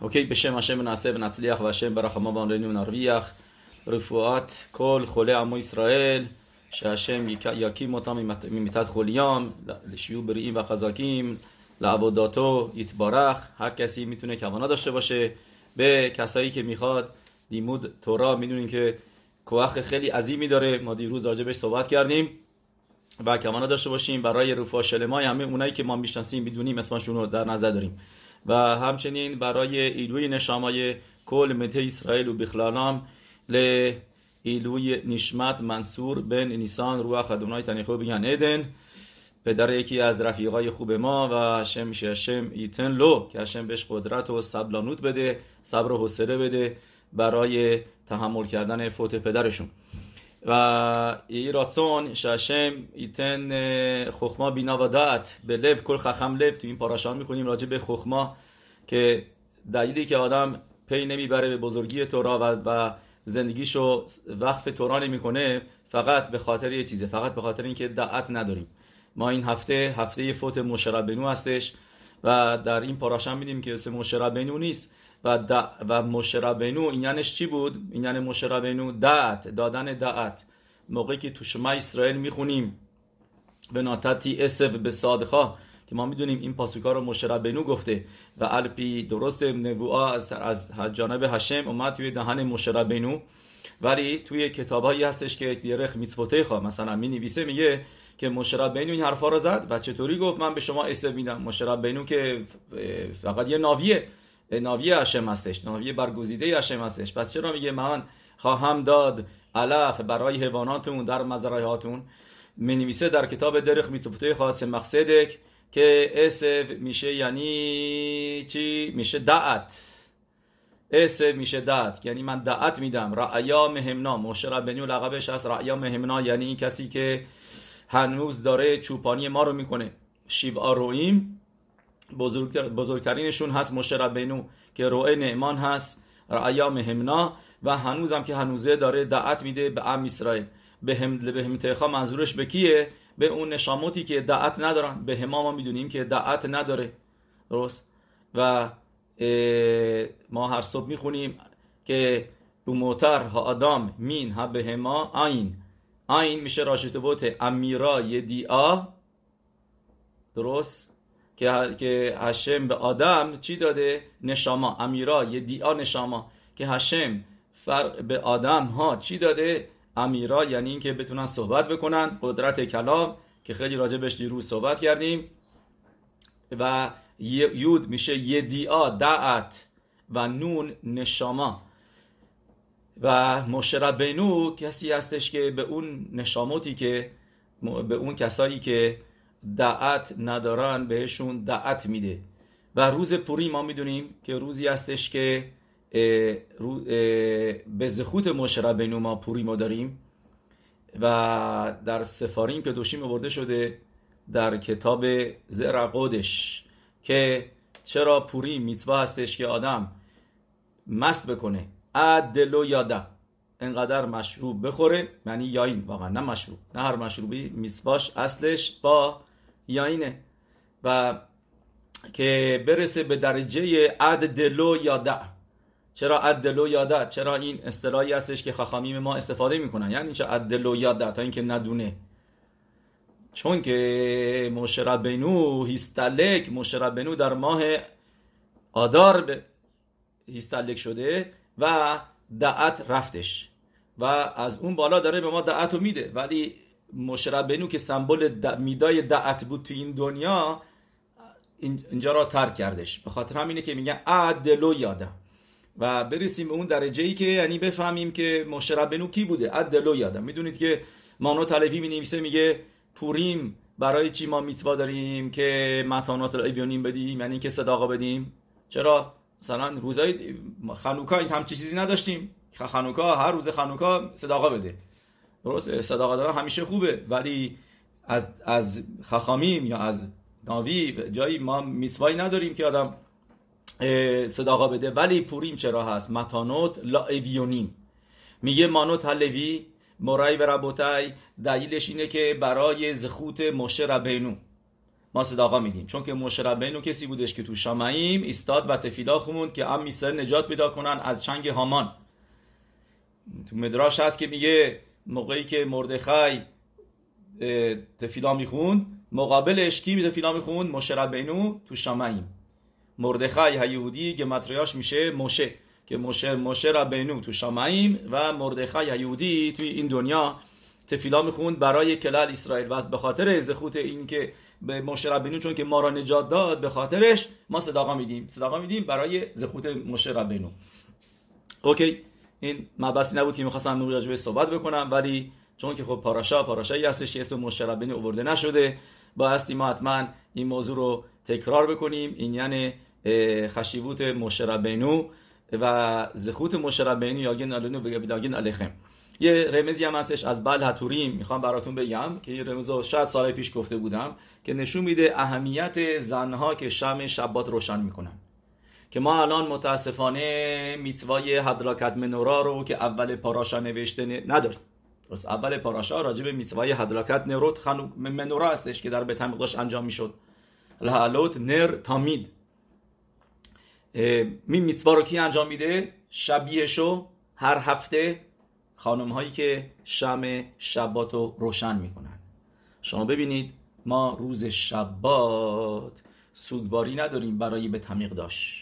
אוקיי, בשם השם נעשה ונצליח, והשם ברחמו בעוננו נרוויח. רפואת כל חולי עמו ישראל, שהשם יקים אותם ממיטת חולים, לשיהיו בריאים וחזקים, לעבודתו יתברך. هر کسی میتونه کوانا داشته باشه. به کسایی که میخواد دیمود تورا، میدونیم که کوخ خیلی عظیمی داره، ما دیروز راجبش صحبت کردیم و کمانا داشته باشیم برای رفاه شلمای همه اونایی که ما میشناسیم بدونیم اسمشون رو در نظر داریم و همچنین برای ایلوی نشامای کل ملت اسرائیل و بخلانام ل ایلوی نشمت منصور بن نیسان روح خدمنای تنیخو بگن ایدن، پدر یکی از رفیقای خوب ما، و هاشم میشه هاشم ایتن لو که هاشم بهش قدرت و صبلانوت بده، صبر و حوصله بده برای تحمل کردن فوت پدرشون و یه راتون ششم ایتن خخما بینا و دعت به لب کل خخم لب. تو این پاراشان میخونیم راجع به خخما که دلیلی که آدم پی نمیبره به بزرگی تورا و زندگیشو وقف تورا نمیکنه فقط به خاطر یه چیزه، فقط به خاطر اینکه دعت نداریم. ما این هفته فوت موشه ربینو هستش و در این پاراشان میدیم که اسم موشه ربینو نیست و موشه ربینو این یعنیش چی بود؟ این یعنی موشه ربینو دعت، دادن دعت. موقعی که تو شما اسرائیل میخونیم به ناتتی اسف به صادخا که ما میدونیم این پاسوکا رو موشه ربینو گفته و الپی درست نبوعا از جانب هاشم اومد توی دهن موشه ربینو، ولی توی کتاب هایی هستش که دیرخ میتفوته خواه مثلا می نویسه میگه که موشه ربینو این حرفا رو زد و چطوری گفت من به شما اسف میدم. موشه ربینو که فقط یه ناویه هاشم هستش، ناویه برگزیده هاشم هستش، پس چرا میگه من خواهم داد علف برای حیواناتون در مزرعه هاتون؟ منویسه در کتاب درخ میتفته خاص مقصدک که اسف میشه یعنی چی؟ میشه دعت. اسف میشه دعت، یعنی من دعت میدم. رعیا مهمنا، موشه ربینو لقبش هست رعیا مهمنا، یعنی این کسی که هنوز داره چوپانی ما رو میکنه. شیبعا رویم بزرگترینشون هست موشه ربینو که روئه نعمان هست، رعیا مهمنا، و هنوزم که هنوزه داره دعت میده به عم اسرائیل. به همتخا منظورش به کیه؟ به اون نشاموتی که دعت ندارن. به هماما میدونیم که دعت نداره، درست؟ و ما هر صبح میخونیم که بموتر ها آدم مین ها به هما آین میشه راشتبوت امیرا یدیا، درست؟ که هاشم به آدم چی داده؟ نشاما. امیرا یه دیا نشاما، که هاشم به آدم ها چی داده؟ امیرا، یعنی این که بتونن صحبت بکنن، قدرت کلام که خیلی راجع بهش دیروز صحبت کردیم. و یود میشه یه دیا دعت و نون نشاما. و موشه ربینو کسی هستش که به اون نشاموتی که به اون کسایی که دعت ندارن بهشون دعت میده. و روز پوری ما میدونیم که روزی هستش که به زخوت موشه ربینو ما پوری ما داریم و در سفاریم که دوشیم آورده شده در کتاب زرع قدش که چرا پوری میتوا هستش که آدم مست بکنه، عدلو یاده، انقدر مشروب بخوره، یعنی یاین، واقعا نه مشروب، نه هر مشروبی، میتواش اصلش با یاینه، و که برسه به درجه عدلو یاده. چرا عدلو یاده؟ چرا این اصطلاحی هستش که خخامیم ما استفاده میکنن، یعنی چه عدلو یاده، تا اینکه ندونه. چون که موشه ربینو هیستلک، موشه ربینو در ماه آدار هیستلک شده و دعت رفتش و از اون بالا داره به ما دعت رو میده، ولی موشه ربینو که سمبل میدای دعت بود تو این دنیا اینجا را ترک کردش. به خاطر همینه که میگن عدلو یاده و برسیم به اون درجه ای که یعنی بفهمیم که موشه ربینو کی بوده. عدلو یاده. میدونید که مانو تلوی مینویسه میگه پوریم برای چی ما میتوا داریم که متانات الایویونیم بدیم، یعنی که صداقا بدیم. چرا مثلا روزای خانوکا این هم چیزی نداشتیم؟ خانوکا هر روز خانوکا صداقا بده، درست؟ صداقا دادن همیشه خوبه، ولی از خخامیم یا از ناوی جایی ما میتوایی نداریم که آدم صداقا بده. ولی پوریم چرا هست؟ متانوت لا اویونیم. میگه مانوت هلوی مرای و ربوتای دلیلش اینه که برای زخوت موشه ربینو ما صداقا میگیم، چون که مشربینو کسی بودش که تو شامعیم ایستاد و تفیلا خوند که ام میسر نجات پیدا کنن از چنگ هامان. تو مدراش هست که میگه موقعی که مردخای تفیلا میخوند مقابلش کی تفیلا میخوند؟ مشربینو تو شامعیم. مردخای هیهودی گمتریاش میشه موشه، که موشه ربینو تو شامعیم و مردخای هیهودی توی این دنیا تفیلا میخوند برای کلال اسرائیل. و به خاطر زخوت این که به موشه ربینو، چون که ما را نجات داد، به خاطرش ما صداقا میدیم برای زخوت موشه ربینو. اوکی، این مبحثی نبود که میخواستم راجع بهش صحبت بکنم، ولی چون که خب پاراشایی هستش که اسم موشه ربینو آورده نشده، بایستی ما حتما این موضوع رو تکرار بکنیم. این یعنی خشیوت موشه ربینو و زخوت موشه ربینو یاگن علونو و یاگن علیهم. یه رمزی هم هستش از بل هتوریم، میخوام براتون بگم که این رمزو شاید سال پیش گفته بودم، که نشون میده اهمیت زنها که شمع شبات روشن میکنن، که ما الان متاسفانه میتوای هدلاکت منورا رو که اول پاراشا نوشته نداریم. درست اول پاراشا راجع به میتوای هدلاکت نروت خانم منورا هستش که در بیت المقدس انجام میشد. لالوت نر تامید می میتوا رو کی انجام میده؟ شبیهشو هر هفته خانم هایی که شمع شبات رو روشن میکنن. شما ببینید ما روز شبات سوگواری نداریم برای به تعمیق داش.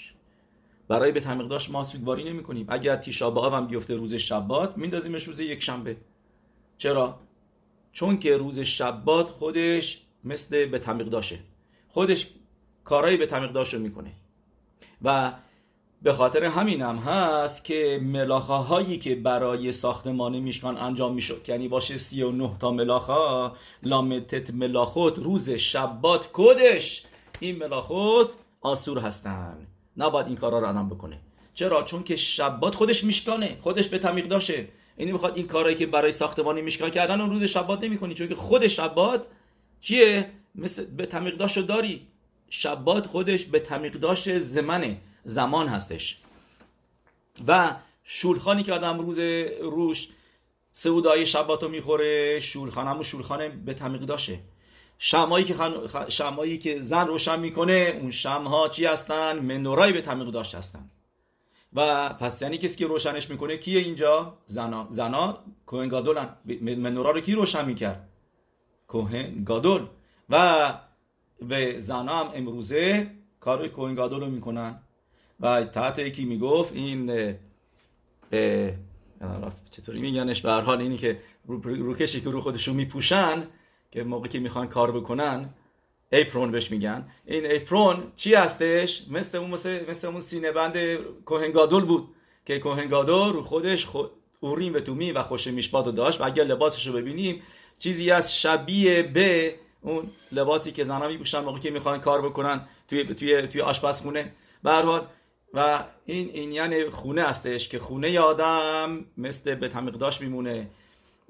برای به تعمیق داش ما سوگواری نمی کنیم. اگر تیشا بآب هم بیفته روز شبات میندازیمش روز یک شنبه. چرا؟ چون که روز شبات خودش مثل به تعمیق داشه. خودش کارهای به تعمیق داش رو میکنه. و به خاطر همینم هست که ملاخه هایی که برای ساختمان میشکان انجام میشد، یعنی باشه 39 تا ملاخه، لامتت ملاخوت، روز شبات کدش این ملاخوت آسور هستن، نباید این کارا رو آدم بکنه. چرا؟ چون که شبات خودش میشکانه، خودش به تعمیق داشه. یعنی میخواد این کارایی که برای ساختمان میشکان کردن اون روز شبات نمیکنی، چون که خود شبات چیه؟ مثل به تعمیق داشو داری. شبات خودش به تعمیق داش زمان هستش. و شولخانی که آدم روش سعودای شباتو میخوره، شولخانه به تعمیق داشه. شمعایی که زن روشن میکنه، اون شمعها چی هستن؟ منورای به تعمیق داش هستن. و پس یعنی کسی که روشنش میکنه کیه اینجا؟ زنا کوهن گادولن. منورا رو کی روشن میکرد؟ کوهن گادول. و به زنا هم امروزه کار کوهن گادول رو میکنن. و تحت یکی میگفت این چطوری میگنش، به هر حال اینی که روکشی که رو خودشون میپوشن که موقعی که میخوان کار بکنن، ایپرون بهش میگن. این ایپرون چی هستش؟ مثل اون سینه بند کوهن گادول بود، که کوهن گادول رو خودش اوریم و تومی و خوش میشپاد رو داشت. و اگر لباسش رو ببینیم چیزی از شبیه به اون لباسی که زنها میپوشن موقعی که میخوان کار بکنن توی آشپزخونه. به هر حال و این یعنی خونه هستش، که خونه آدم مثل به تعمیق داش میمونه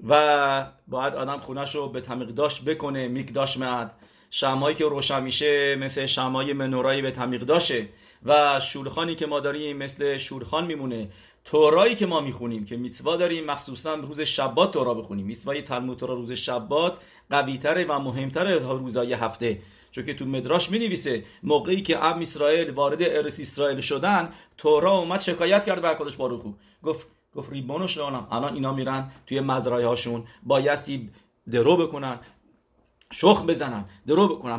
و باید آدم خونه‌شو به تعمیق داش بکنه. میکداش مد، شمعایی که روشن میشه مثل شمعای منورایی به تعمیق داشه. و شولخانی که ما داریم مثل شولخان میمونه. تورایی که ما میخونیم که میتوا داریم، مخصوصا روز شبات تورا بخونیم. میتوای تلمود تورا روز شبات قوی‌تره و مهم‌تره تا روزهای هفته، چون که تو مدراش می‌نویسه موقعی که عم اسرائیل وارد ارس اسرائیل شدن، تورا اومد شکایت کرد به کدش باروخو، گفت ریبونو شلونم الان اینا میرن توی مزرعه‌هاشون بایستی درو بکنن،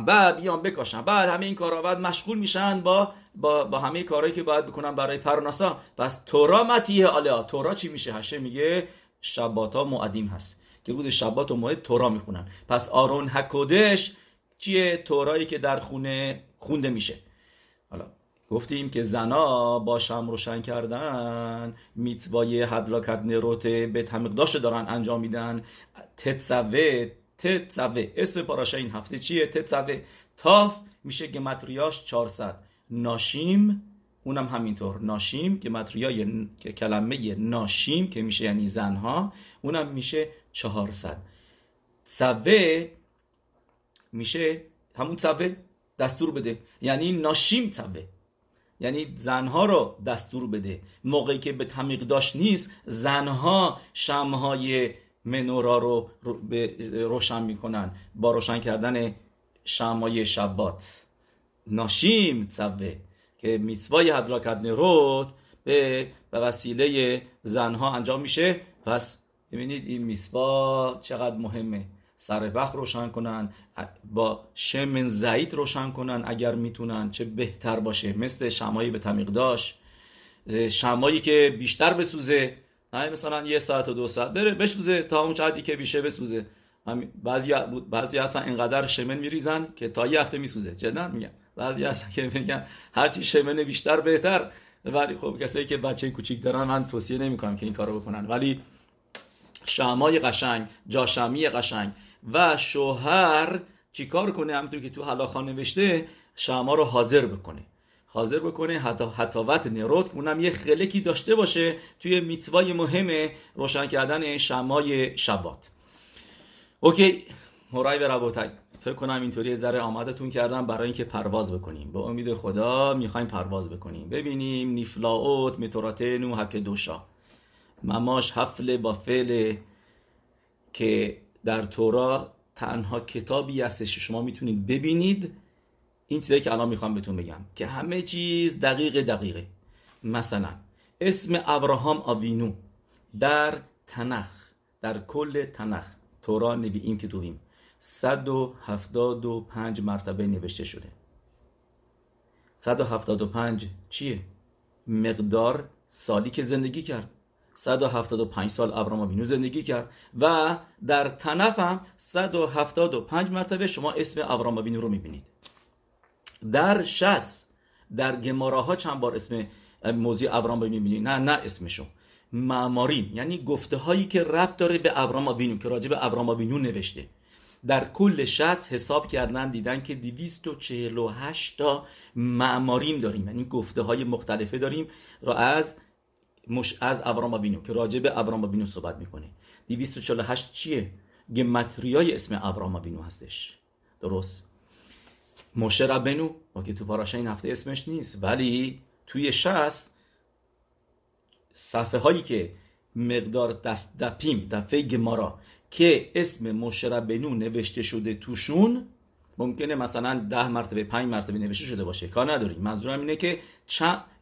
بعد بیان بکاشن، بعد همه این کارا، بعد مشغول میشن با همه کارهایی که باید بکنن برای پرناسا. پس تورا متیه آلیا. تورا چی میشه؟ هشه میگه شباتا معدیم هست، که روز شبات و موعد تورا میخونن. پس آرون هکودش چیه؟ تورایی که در خونه خونده میشه. حالا گفتیم که زنا با شمع روشن کردن میتوای هدلاکت نروت به تعمیق داش دارن انجام میدن. تتصوه اسم پاراشه این هفته چیه؟ تتصوه. تاف میشه گمتریاش 400. ناشیم اونم همینطور. ناشیم گمتریای کلمه ناشیم که میشه یعنی زنها، اونم میشه 400. تصوه میشه همون تصوه، دستور بده، یعنی ناشیم تصوه، یعنی زنها رو دستور بده. موقعی که به تعمیق داش نیست، زنها شمعهای منورا رو روشن میکنن با روشن کردن Shamay Shabbat. Nashim Tzaveh. که میتوای حدراکت نرود به وسیله زنها انجام میشه. پس ببینید این میسوا چقدر مهمه. سر بخ روشن کنن، با شمن زعید روشن کنن اگر میتونن، چه بهتر باشه. مثل شمعی به تمیق داشت، شمعی که بیشتر بسوزه، نه مثلا 1 ساعت و 2 ساعت بره بسوزه تا اون چقدری که بیشه بسوزه. بعضی اصلا اینقدر شمن میریزن که تا یه هفته میسوزه. جدا میگم بعضی هستن که میگن هرچی شمنه بیشتر بهتر، ولی خب کسایی که بچه کوچیک دارن من توصیه نمیکنم که این کارو بکنن. ولی شمعای قشنگ، جاشمی قشنگ، و شوهر چیکار کنه؟ همونطور که تو هلاخا نوشته شمع رو حاضر بکنه، حاضر بکنه حتاوت نرود، اونم یه خلکی داشته باشه توی میتوای مهمه روشن کردن شمعای شبات. اوکی هورای برابطای، فکر کنم اینطوری ذره آمادتون کردم برای اینکه پرواز بکنیم. به امید خدا میخوایم پرواز بکنیم. ببینیم نیفلاوت متوراتنو حک دوشا مماش حفل با فعل، که در تورا تنها کتابی هستش شما میتونید ببینید این چیزی که الان میخوام بهتون بگم که همه چیز دقیقه. مثلا اسم ابراهام آوینو در تنخ، در کل تنخ تورا نبییم که دویم 175 مرتبه نوشته شده. 175 چیه؟ مقدار سالی که زندگی کرد. 175 سال ابراهام آوینو زندگی کرد. و در تنف هم 175 مرتبه شما اسم ابراهام آوینو رو میبینید. در شص، در گماراها چند بار اسم موضوع ابراهام آوینو میبینید؟ نه اسمشو. معماریم یعنی گفته هایی که ربط داره به ابراهام آوینو که راجع به ابراهام آوینو نوشته. در کل 60 حساب کردن دیدن که 248 تا معماریم داریم، یعنی گفته های مختلفه داریم را از ابراهام آوینو که راجع به ابراهام آوینو صحبت میکنه. 248 چیه؟ گمتریای اسم ابراهام آوینو هستش. درست؟ موشه ربنو ما که تو پاراشه این هفته اسمش نیست، ولی توی 60 صفحه هایی که مقدار دفعه گمارا که اسم مشربنو نوشته شده توشون، ممکنه مثلا 10 مرتبه 5 مرتبه نوشته شده باشه، کار نداریم. منظورم اینه که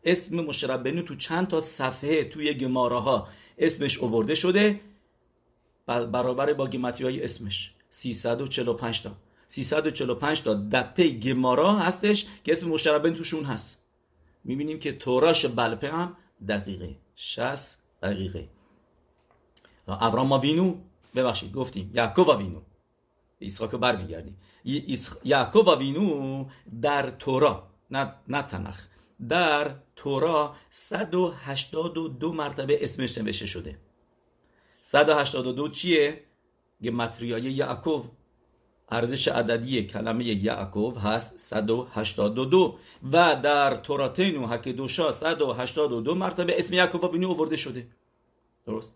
اسم مشربنو تو چند تا صفحه توی گماراها اسمش آورده شده برابر با گمتریای اسمش 345 تا. 345 تا دپه گمارا هستش که اسم مشربنو توشون هست. میبینیم که توراش بلپه هم دقیقه 60 دقیقه. ابراهام آوینو ببخشید گفتیم یعقوب آوینو، اسحاق رو برمیگردیم. یعقوب آوینو در تورا، نه تنخ، در تورا 182 مرتبه اسمش نوشته شده. 182 چیه؟ گمتریای یعقوب، ارزش عددی کلمه یعقوب هست 182. و در توراتینو حک دوشا 182 مرتبه اسم یعقوب آوینو آورده شده. درست؟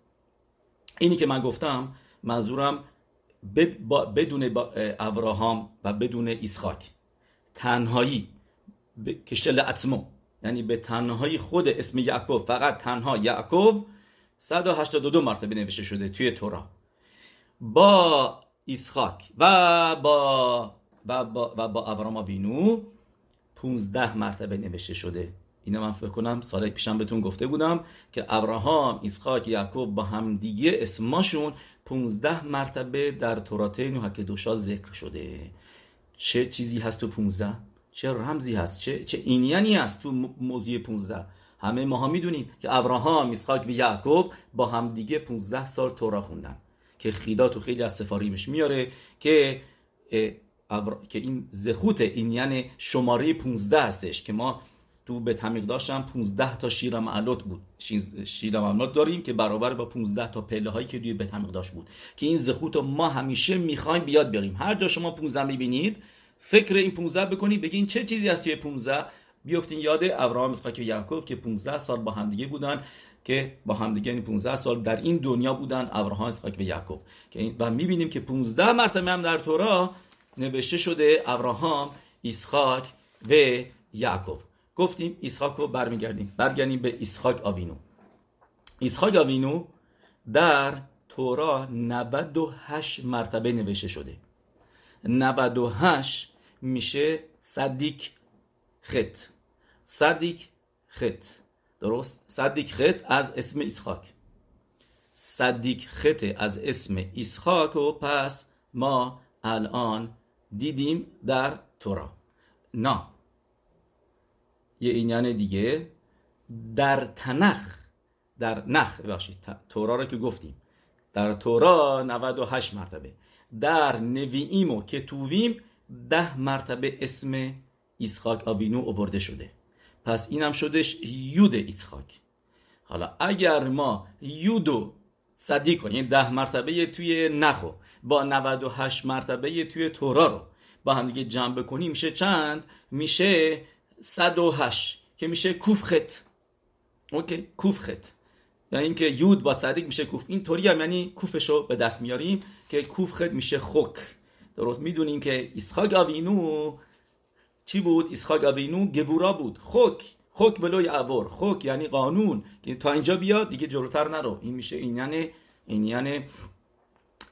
اینی که من گفتم منظورم بدون ابراهام و بدون اسحاق، تنهایی که شل عتمو، یعنی به تنهایی خود اسم یعقوب، فقط تنها یعقوب 182 مرتبه نوشته شده توی تورا. با اسحاق و با ابراهام آوینو 15 مرتبه نوشته شده. اینا من فکر کنم سال پیشم بهتون گفته بودم که ابراهام، اسحاق، یعقوب با هم دیگه اسمشون 15 مرتبه در توراتینو حک دوشا ذکر شده. چه چیزی هست تو 15؟ چه رمزی هست؟ چه اینیانی هست تو موضوع 15؟ همه ما ها میدونیم که ابراهام، اسحاق و یعقوب با هم دیگه 15 سال تورا خوندن، که خیدا تو خیلی از سفاریمش میاره که این زخوت اینیان شماره 15 هستش که ما تو به تمیق داشتم 15 تا شیر معلوت بود، شیر معلوت داریم که برابر با 15 تا پله هایی که توی به تمیق داشت بود، که این زخوت رو ما همیشه میخوایم بیاد بریم. هر جا شما 15 میبینید فکر این 15 بکنید، بگین چه چیزی از توی 15 بیافتین یاد ابراهام، اسحاق و یعقوب که 15 سال با هم دیگه بودن، که با هم دیگه این 15 سال در این دنیا بودن ابراهام، اسحاق و یعقوب. و میبینیم که 15 مرتبه هم در تورا نوشته شده ابراهام، اسحاق و یعقوب. گفتیم اسحاق رو برگردیم به اسحاق آوینو. اسحاق آوینو در تورا 98 مرتبه نوشته شده. 98 میشه صدیک خط. صدیک خط. درست؟ صدیک خط از اسم اسحاق. صدیک خط از اسم اسحاق و پس ما الان دیدیم در تورا. نه. یه اینیانه دیگه در تنخ، در نخ باشید تورا را که گفتیم، در تورا 98 مرتبه، در نوییم و کتوویم 10 مرتبه اسم اسحاق آبینو آورده شده. پس اینم شدش یود اسحاق. حالا اگر ما یودو صدیق یعنی 10 مرتبه توی نخو با 98 مرتبه توی تورا رو با هم دیگه جمع بکنیم میشه چند؟ میشه 108 که میشه کوف خط. اوکی، کوف خط یعنی اینکه یود با صدیق میشه کوف. این طوری هم یعنی کوفشو به دست میاریم که کوف خط میشه خوک. درست میدونیم که اسحاق آوینو چی بود؟ اسحاق آوینو گبورا بود. خوک، خوک بلوی عبور. خوک یعنی قانون، که تا اینجا بیاد دیگه جلوتر نرو. این میشه این یعنی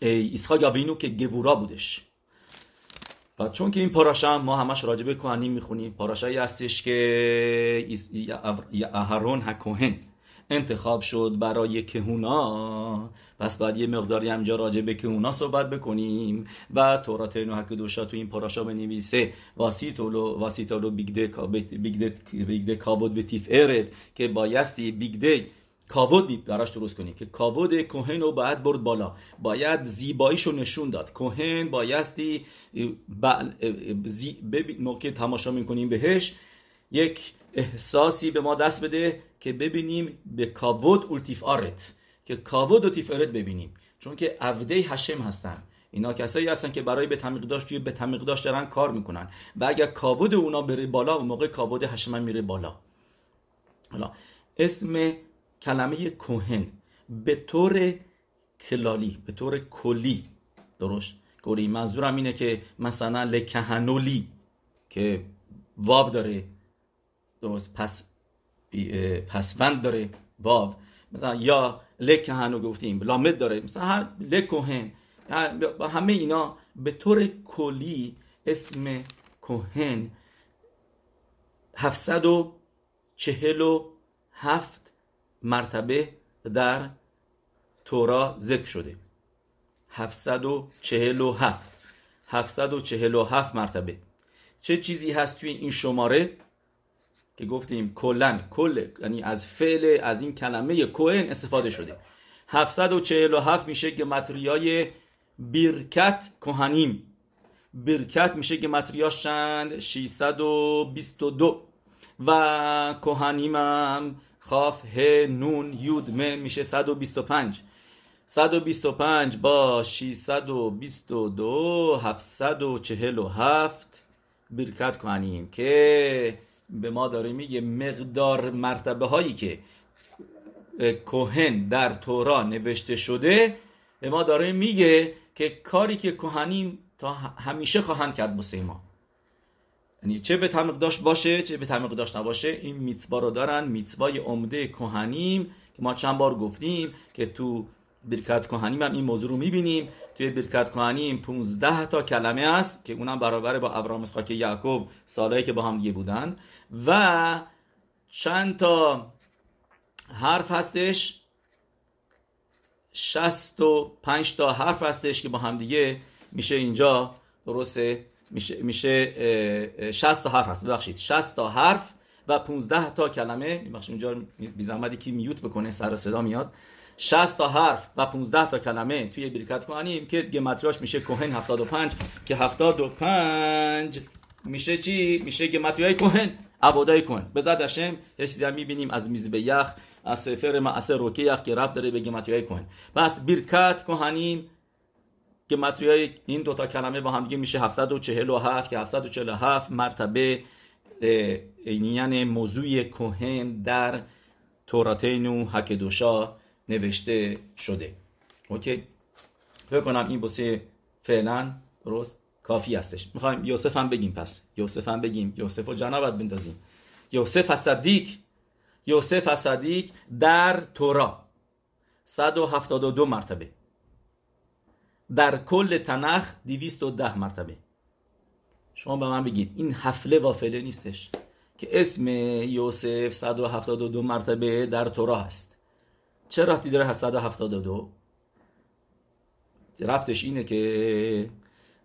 اسحاق آوینو که گبورا بودش. و چون که این پاراشه ما همش راجع به کوهنی میخونیم، پاراشه‌ای هستش که اهرون هکوهن انتخاب شد برای کهونا، پس بعد یه مقداری همجا راجع به کهونا صحبت بکنیم و تورات نوحکدوشا تو این پاراشا بنویسه واسیتولو بیگده کابود به تیف ارد، که بایستی بیگده کابود براش درست کنیم که کابود کوهن رو باید برد بالا، باید زیباییشو نشون داد. کوهن بایستی موقع تماشا میکنیم بهش یک احساسی به ما دست بده که ببینیم به کابود اولتیف آرت، که کابود اولتیف آرت ببینیم، چون که عبده هشم هستن. اینا کسایی هستن که برای بیت مقدس توی بیت مقدس دارن کار میکنن و اگر کابود اونا بره بالا اون موقع کابود هشم میره بالا. حالا اسم کلمه کوهن به طور کلالی، به طور کلی، درست کلی منظورم اینه که مثلا لکهنولی که واو داره، درست پسوند داره واو، مثلا یا لکهنو گفتیم لامد داره، مثلا هر لکوهن، همه اینا به طور کلی اسم کوهن 747 مرتبه در تورا ذکر شده. 747 مرتبه. چه چیزی هست توی این شماره که گفتیم کل یعنی از فعل، از این کلمه کوهن استفاده شده. 747 میشه گمتریای برکت کوهنیم. برکت میشه گمتریاش چند؟ 622 و کوهنیمم خاف ه نون یود م میشه 125. 125 با 622 747 برکت کنیم که به ما داره میگه مقدار مرتبه هایی که کوهن در تورا نوشته شده، به ما داره میگه که کاری که کوهنیم تا همیشه خواهند کرد بسه ما، یعنی چه به تمقداش باشه چه به تمقداش نباشه این میتوا رو دارن. میتوای عمده کوهنیم که ما چند بار گفتیم که تو برکت کوهنیم هم این موضوع رو میبینیم. توی برکت کوهنیم 15 تا کلمه است که اونم برابر با ابراهیم، اسحاق، یعقوب، سالایی که با هم دیگه بودن، و چند تا حرف هستش، 65 تا حرف هستش که با هم دیگه میشه اینجا درسته، میشه 60 تا حرف هست. ببخشید 60 تا حرف و 15 تا کلمه. ببخشید اونجا بی زحمت کی میوت بکنه سر صدا میاد. 60 تا حرف و 15 تا کلمه توی برکت کوهنیم که گمتریاش میشه کوهن 75، که 75 میشه چی؟ میشه گمتریای کوهن، عبادای کوهن. بذات هاشم یه چیزی هم میبینیم از میزبه یخ، از سفر معصر روکه یخ که رب داره به گمتریای کوهن. پس برکت کوهنیم گمتریای این دوتا کلمه با هم دیگه میشه 747، که 747 مرتبه یعنی موضوع کوهن در توراتینو هکدوشا نوشته شده. اوکی، فکر کنم این بسه فعلا درست کافی هستش. میخوایم یوسف هم بگیم، پس یوسف هم بگیم، یوسف و جنابت بندازیم. یوسف صدیق در تورا 172 مرتبه، در کل تنخ 210 مرتبه، شما به من بگید این حفله وافله نیستش که اسم یوسف 172 مرتبه در تورا هست. چه ربطی داره 172؟ ربطش اینه که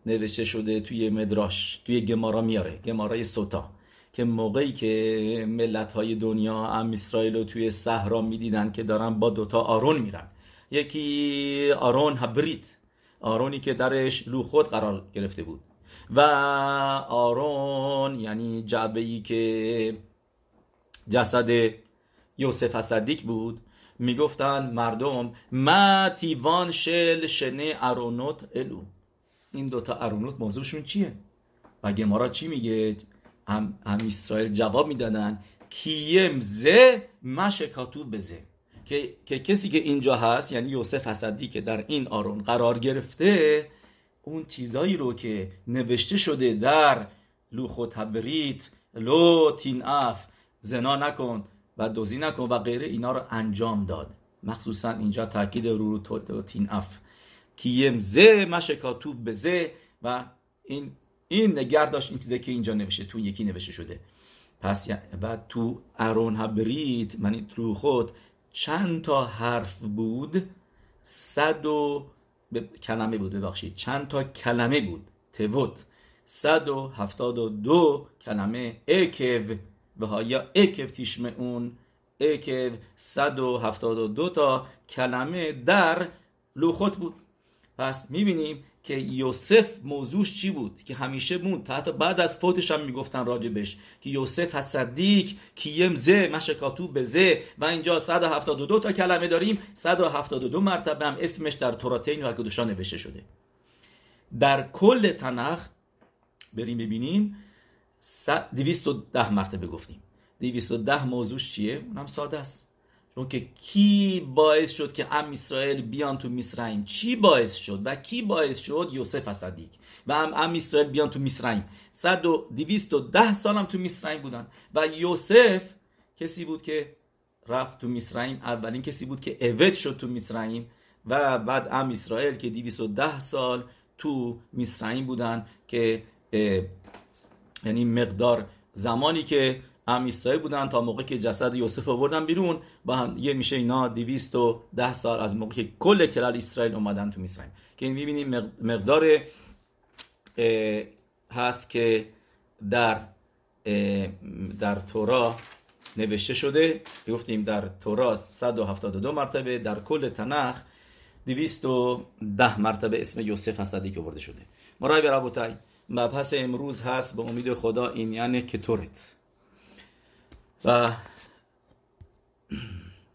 نوشته شده توی مدراش، توی گمارا میاره، گمارای سوتا، که موقعی که ملت‌های دنیا ام اسرائیل رو توی صحرا می‌دیدن که دارن با دوتا آرون میرن، یکی آرون هبریت، آرونی که درش لوخوت قرار گرفته بود، و آرون یعنی جعبه‌ای که جسد یوسف صدیق بود. میگفتن مردم ما تیوان شل شنه آرونوت الو، این دوتا آرونوت موضوعشون چیه؟ و گمارا چی میگه؟ هم اسرائیل جواب میدادن کیم زه مشه کاتو بزه، که کسی که اینجا هست یعنی یوسف صدیق که در این آرون قرار گرفته، اون چیزایی رو که نوشته شده در لوخوت هبریت لو تین اف، زنا نکن و دوزی نکن و غیره، اینا رو انجام داد. مخصوصا اینجا تاکید رو تین اف کیم زه مشه کاتو بزه، و این نگرداش این چیزه که اینجا نوشته، تو یکی نوشته شده. پس بعد تو آرون هبریت من تو خود چند تا حرف بود؟ 100 کلمه بود، ببخشید چند تا کلمه بود؟ توت 172 کلمه. اکو و ها یا اکو تشمعون، اکو 172 تا کلمه در لوخوت بود. پس میبینیم که یوسف موضوعش چی بود که همیشه موند، حتی بعد از فوتش هم میگفتن راجبش که یوسف صدیق کیم زه مشکاتو بزه، و اینجا 172 تا کلمه داریم، 172 مرتبه هم اسمش در توراتین و کدوشا نوشته شده. در کل تنخ بریم ببینیم 210 مرتبه گفتیم. 210 موضوعش چیه؟ اونم ساده است، چون که کی باعث شد که ام اسرائیل بیان تو مصرعیم؟ چی باعث شد و کی باعث شد؟ یوسف صدیق و ام اسرائیل بیان تو مصرعیم. 210 سال هم تو مصرعیم بودن و یوسف کسی بود که رفت تو مصرعیم، اولین کسی بود که عبد شد تو مصرعیم، و بعد ام اسرائیل که 210 سال تو مصرعیم بودن، که یعنی مقدار زمانی که ام اسرائیل بودن تا موقعی که جسد یوسف آوردن بیرون، با هم یه میشه اینا 210 سال از موقعی که کل کلال اسرائیل اومدن تو مصر، که این می‌بینیم مقدار هست که در تورا نوشته شده. گفتیم در تورا 172 مرتبه، در کل تنخ 210 مرتبه اسم یوسف صدیق آورده شده. مرایب ربوتای مبحث امروز هست، به امید خدا این یعنی کتورت.